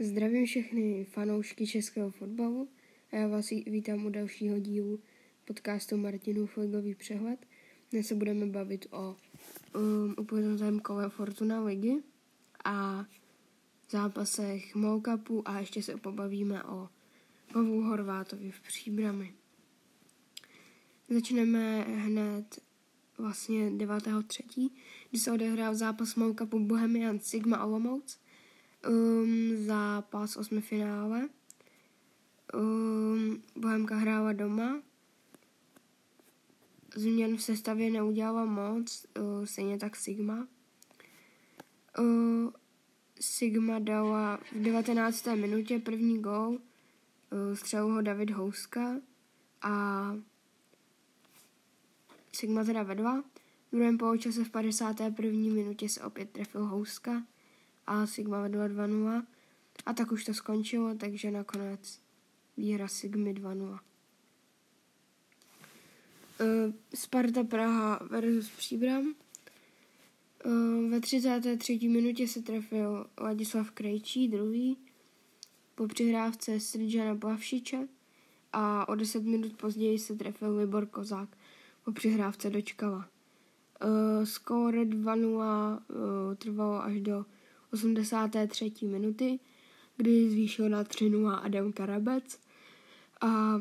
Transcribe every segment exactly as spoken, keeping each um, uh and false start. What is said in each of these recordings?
Zdravím všechny fanoušky českého fotbalu a já vás vítám u dalšího dílu podcastu Martinův ligový přehled. Dnes se budeme bavit o um, uplynulém kole Fortuna ligy a zápasech M O L Cupu a ještě se pobavíme o Pavlu Horvátovi v Příbrami. Začneme hned vlastně devátého třetího, kdy se odehrál zápas M O L Cupu Bohemian Sigma Olomouc. Um, zápas osmi finále. Um, Bohemka hrála doma. Změn v sestavě neudělala moc, uh, stejně tak Sigma. Uh, Sigma dala v devatenácté minutě první gól, uh, střelil ho David Houska a Sigma teda vedla. V druhém poločase v padesáté první minutě se opět trefil Houska a Sigma vedla dva nula a tak už to skončilo, takže nakonec výhra Sigmy dva nula. Uh, Sparta Praha versus Příbram. Uh, ve třicáté třetí minutě se trefil Ladislav Krejčí, druhý, po přihrávce Srdžana Plavšiče a o deset minut později se trefil Libor Kozák po přihrávce Dočkala. Uh, Skóre dva nula uh, trvalo až do osmdesáté třetí minuty, kdy zvýšil na tři nula Adam Karabec a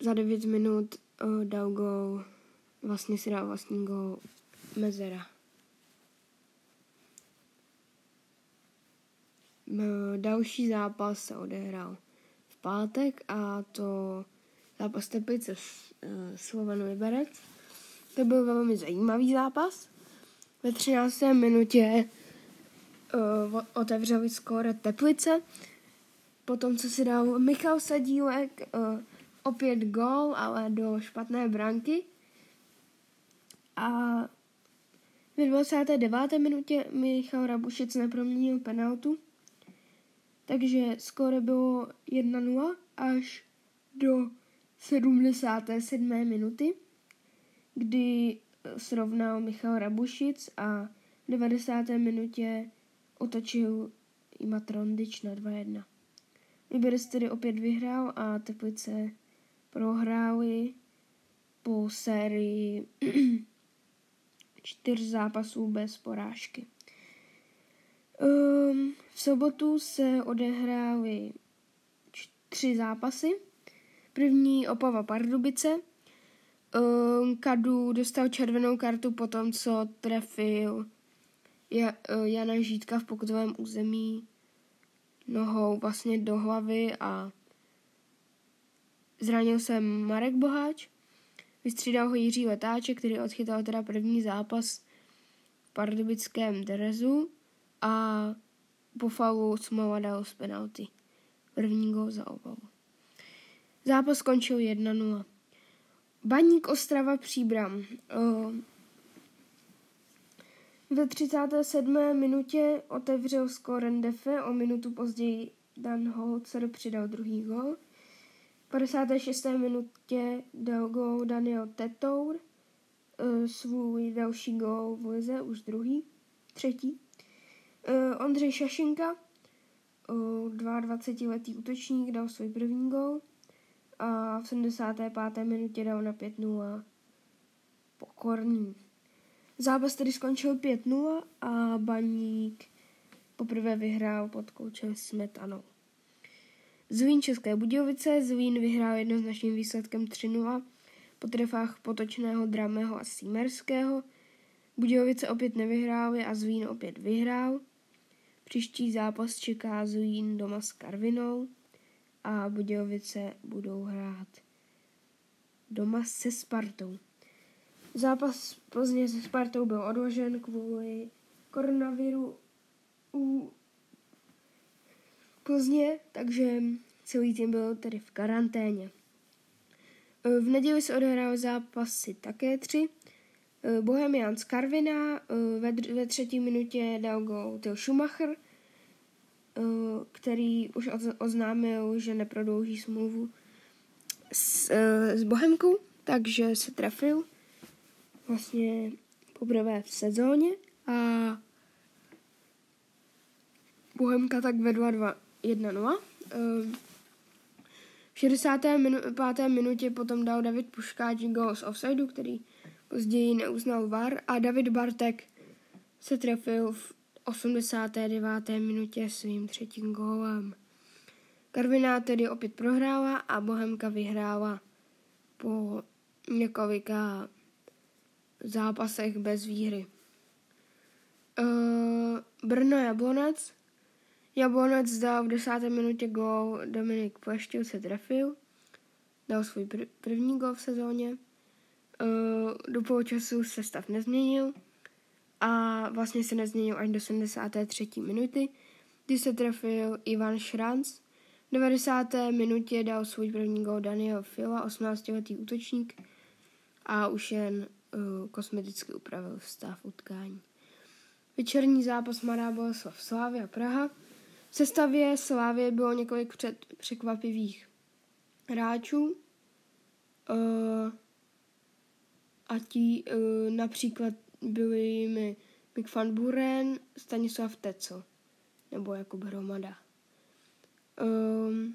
za devět minut uh, dal gol, vlastně si dal vlastní gol Mezera. Uh, další zápas se odehrál v pátek a to zápas Teplice s uh, Slovan Liberec. To byl velmi zajímavý zápas. Ve třinácté minutě Uh, otevřeli skóre Teplice. Potom, co si dal Michal Sadílek, uh, opět gól, ale do špatné branky. A ve dvacáté deváté minutě Michal Rabušic neproměnil penaltu. Takže skóre bylo jedna nula až do sedmdesáté sedmé minuty, kdy srovnal Michal Rabušic a v devadesáté minutě otočil i Matrondič na dva jedna. Liberec tedy opět vyhrál a Teplice prohráli po sérii čtyř zápasů bez porážky. Um, v sobotu se odehrály tři zápasy. První Opava Pardubice. Um, Kadu dostal červenou kartu po tom, co trefil Jana Žítka v pokutovém území nohou vlastně do hlavy a zranil se Marek Boháč. Vystřídal ho Jiří Letáček, který odchytal teda první zápas v pardubickém dresu a po faulu Cmola dal z penalty první gól za Opavu. Zápas skončil jedna nula. Baník Ostrava Příbram. Ve třicáté sedmé minutě otevřel skórem Defe, o minutu později Dan Holzer přidal druhý gól. V padesáté šesté minutě dal gól Daniel Tetour, svůj další gól v lize, už druhý, třetí. Ondřej Šašinka, dvaadvacetiletý útočník, dal svůj první gól a v sedmdesáté páté minutě dal na pět nula Pokorný. Zápas tedy skončil pět nula a Baník poprvé vyhrál pod koučem Smetanou. Zlín České Budějovice. Zlín vyhrál jednoznačným výsledkem tři nula po trefách Potočného, Dramého a Šimerského. Budějovice opět nevyhrály a Zlín opět vyhrál. Příští zápas čeká Zlín doma s Karvinou a Budějovice budou hrát doma se Spartou. Zápas Plzně se Spartou byl odložen kvůli koronaviru u Plzně, takže celý tým byl tedy v karanténě. V neděli se odehrál zápasy také tři. Bohemian z Karviná, ve třetí minutě dal gól Till Schumacher, který už oznámil, že neprodlouží smlouvu s, s Bohemkou, takže se trefil vlastně poprvé v sezóně a Bohemka tak vedla jedna nula. V šedesáté páté minutě potom dal David Puškáč gól z offsideu, který později neuznal V A R, a David Bartek se trefil v osmdesáté deváté minutě svým třetím gólem. Karviná tedy opět prohrála a Bohemka vyhrála po několika zápasech bez výhry. Uh, Brno Jablonec. Jablonec dal v desáté minutě gól, Dominik Pleštil se trefil, dal svůj pr- první gól v sezóně. Uh, do poločasu se stav nezměnil a vlastně se nezměnil až do sedmdesáté třetí minuty, kdy se trefil Ivan Šranc. V devadesáté minutě dal svůj první gól Daniel Fila, osmnáctiletý útočník, a už jen uh, kosmeticky upravil stav utkání. Večerní zápas Mladá Boleslav Slavia Praha. V sestavě Slavie bylo několik před překvapivých hráčů. Uh, a tí uh, například byli jimi Mikfan Buren, Stanislav Tecl nebo Jakub Hromada. Um,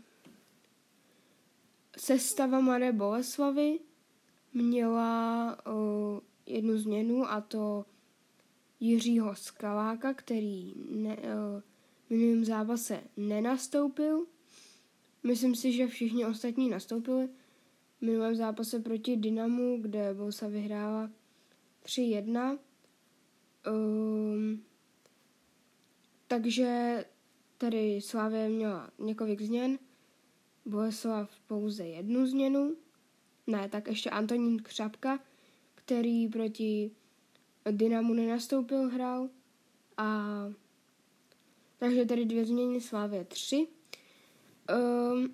sestava Mladé Boleslavy měla uh, jednu změnu, a to Jiřího Skaláka, který ne, uh, v minulém zápase nenastoupil. Myslím si, že všichni ostatní nastoupili. V minulém zápase proti Dynamu, kde Bolsa vyhrála tři jedna. Um, takže tady Slavie měla několik změn, Boleslav pouze jednu změnu. Ne, tak ještě Antonín Křapka, který proti Dynamu nenastoupil, hrál. A takže tady dvě změny, Slavie tři. Um,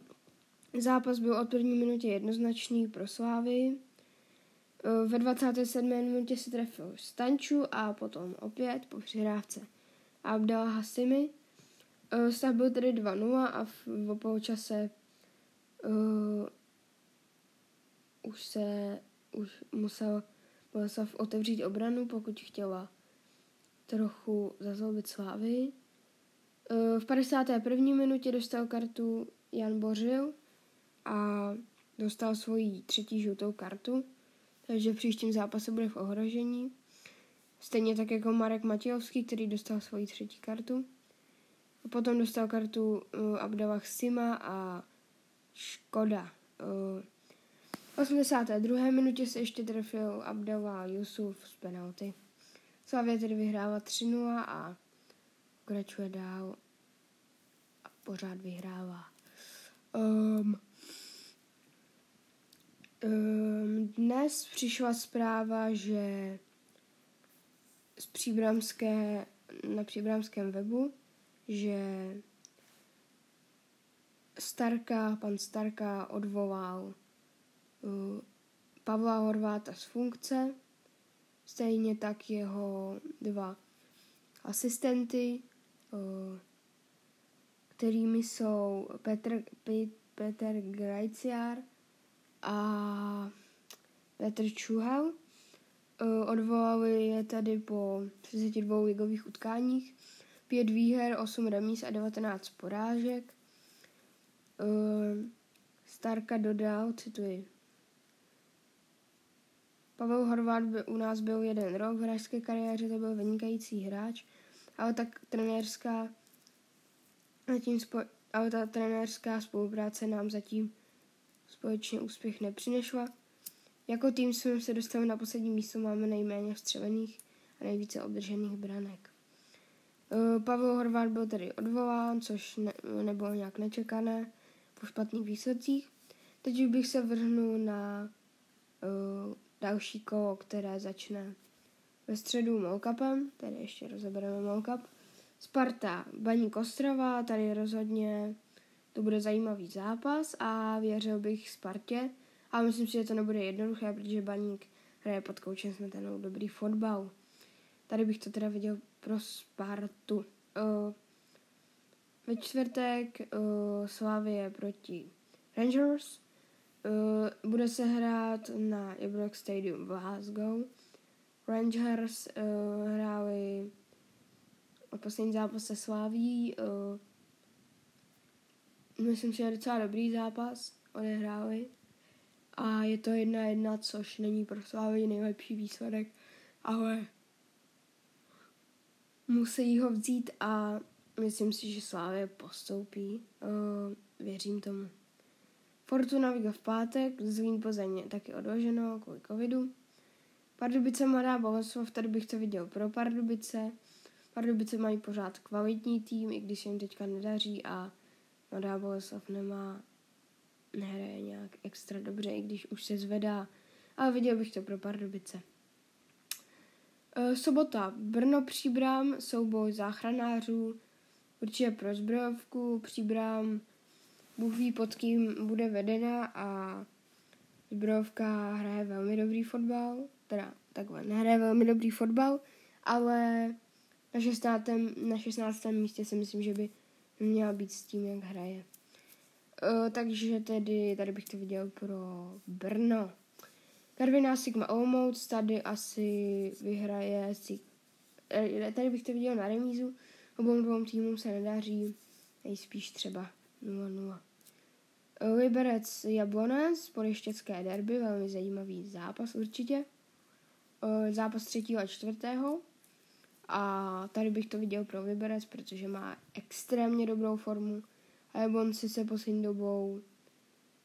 zápas byl od první minuty jednoznačný pro Slavii. Um, ve dvacáté sedmé minutě se trefil Stanču a potom opět po přihrávce Abdala Hasimi. Stav byl tedy dva nula a v poločase uh, už se už musel Boleslav otevřít obranu, pokud chtěla trochu zazlobit Slávy. Uh, v padesáté první minutě dostal kartu Jan Bořil a dostal svoji třetí žlutou kartu, takže v příštím zápase bude v ohrožení. Stejně tak jako Marek Matějovský, který dostal svoji třetí kartu. Potom dostal kartu uh, Abdala Hasima a škoda. Uh, v osmdesáté druhé minutě se ještě trefil Abdala Jusuf z penalty. Slavia tedy vyhrává tři nula a pokračuje dál a pořád vyhrává. Um, um, dnes přišla zpráva, že z příbramské, na příbramském webu, že Starka, pan Starka odvolal uh, Pavla Horváta z funkce, stejně tak jeho dva asistenty, uh, kterými jsou Petr, P- Petr Grajciár a Petr Čuhal. Uh, odvolali je tady po třiceti dvou ligových utkáních. Pět výher, osm remíz a devatenáct porážek. Starka dodal, cituji: Pavel Horváth by u nás byl jeden rok, v hráčské kariéře to byl vynikající hráč, ale, tak trenérská, zatím spo, ale ta trenérská spolupráce nám zatím společně úspěch nepřinešla. Jako tým jsme se dostali na poslední místo, máme nejméně vstřelených a nejvíce obdržených branek. Pavel Horváth byl tedy odvolán, což ne, nebylo nějak nečekané po špatných výsledcích. Teď bych se vrhnul na uh, další kolo, které začne ve středu M O L Cupem, tedy ještě rozebereme M O L Cup. Sparta, Baník Ostrava, tady rozhodně to bude zajímavý zápas a věřil bych Spartě, ale myslím si, že to nebude jednoduché, protože Baník hraje pod koučem Smetanou dobrý fotbal. Tady bych to teda viděl pro Spartu. Uh, ve čtvrtek uh, Slavie proti Rangers. Uh, bude se hrát na Ibrox Stadium v Glasgow. Rangers uh, hráli poslední zápas se Slavií. Uh, myslím, že je docela dobrý zápas, odehráli a je to jedna jedna, což není pro Slávy nejlepší výsledek, ale musí ho vzít a myslím si, že Slávě postoupí. Uh, věřím tomu. Fortuna Liga v pátek, Zlín Plzeň taky odloženo kvůli covidu. Pardubice Mladá Boleslav, tady bych to viděl pro Pardubice. Pardubice mají pořád kvalitní tým, i když jim teďka nedaří a Mladá Boleslav nemá, nehraje nějak extra dobře, i když už se zvedá, ale viděl bych to pro Pardubice. E, sobota, Brno Příbram, souboj záchranářů, určitě pro Zbrojovku, Příbram, Bůh ví, pod kým bude vedena a Zbrojovka hraje velmi dobrý fotbal, teda takhle, nehraje velmi dobrý fotbal, ale na šestnáctém, na šestnáctém místě si myslím, že by měla být s tím, jak hraje. Uh, takže tedy tady bych to viděl pro Brno. Bohemian Sigma Olomouc, tady asi vyhraje si, tady bych to viděl na remízu, obou dvou týmům se nedaří, nejspíš třeba nula nula. Liberec Jablonec, podještěcké derby, velmi zajímavý zápas určitě. Uh, zápas třetího a čtvrtého. A tady bych to viděl pro Liberec, protože má extrémně dobrou formu. A on si se poslední dobou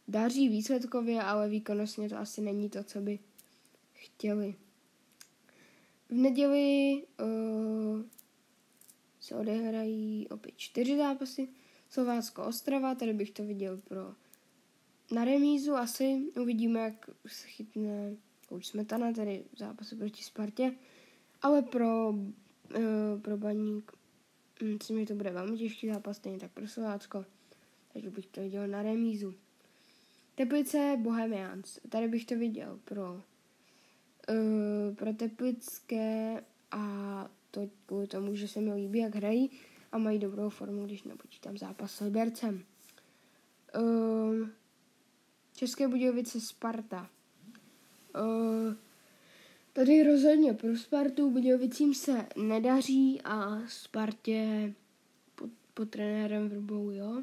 daří výsledkově, ale výkonnostně to asi není to, co by chtěli. V neděli uh, se odehrají opět čtyři zápasy. Slovácko-Ostrava, tady bych to viděl pro na remízu asi. Uvidíme, jak se chytne kouč Smetana, tady zápasy proti Spartě. Ale pro, uh, pro Baník myslím, že to bude velmi těžký zápas, stejně tak pro Slovácko, takže bych to viděl na remízu. Teplice Bohemians, tady bych to viděl pro, uh, pro Teplické a to kvůli tomu, že se mi líbí, jak hrají a mají dobrou formu, když nepočítám zápas s Libercem. Uh, České Budějovice Sparta. Uh, Tady rozhodně pro Spartu, Budějovicím se nedaří a Spartě pod, pod trenérem Vrbou, jo.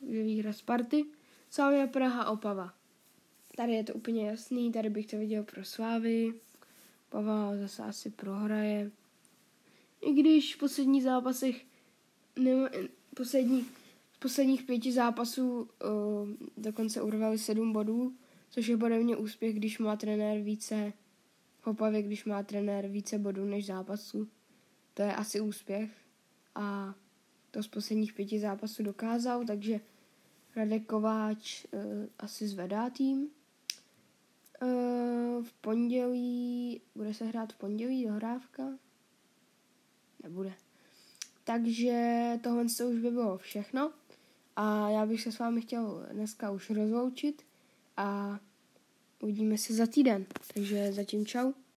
Takže výhra Sparty. Slavia Praha, Opava. Tady je to úplně jasný, tady bych to viděl pro Slávy. Opava zase asi prohraje. I když v posledních zápasech, ne, poslední, v posledních pěti zápasů uh, dokonce urvali sedm bodů, což je podle mě úspěch, když má trenér více Opavě, když má trenér více bodů než zápasů, to je asi úspěch a to z posledních pěti zápasů dokázal, takže Radek Kováč uh, asi zvedá tým. Uh, v pondělí, bude se hrát v pondělí dohrávka? Nebude. Takže tohle se už by bylo všechno a já bych se s vámi chtěl dneska už rozloučit a uvidíme se za týden, takže zatím čau.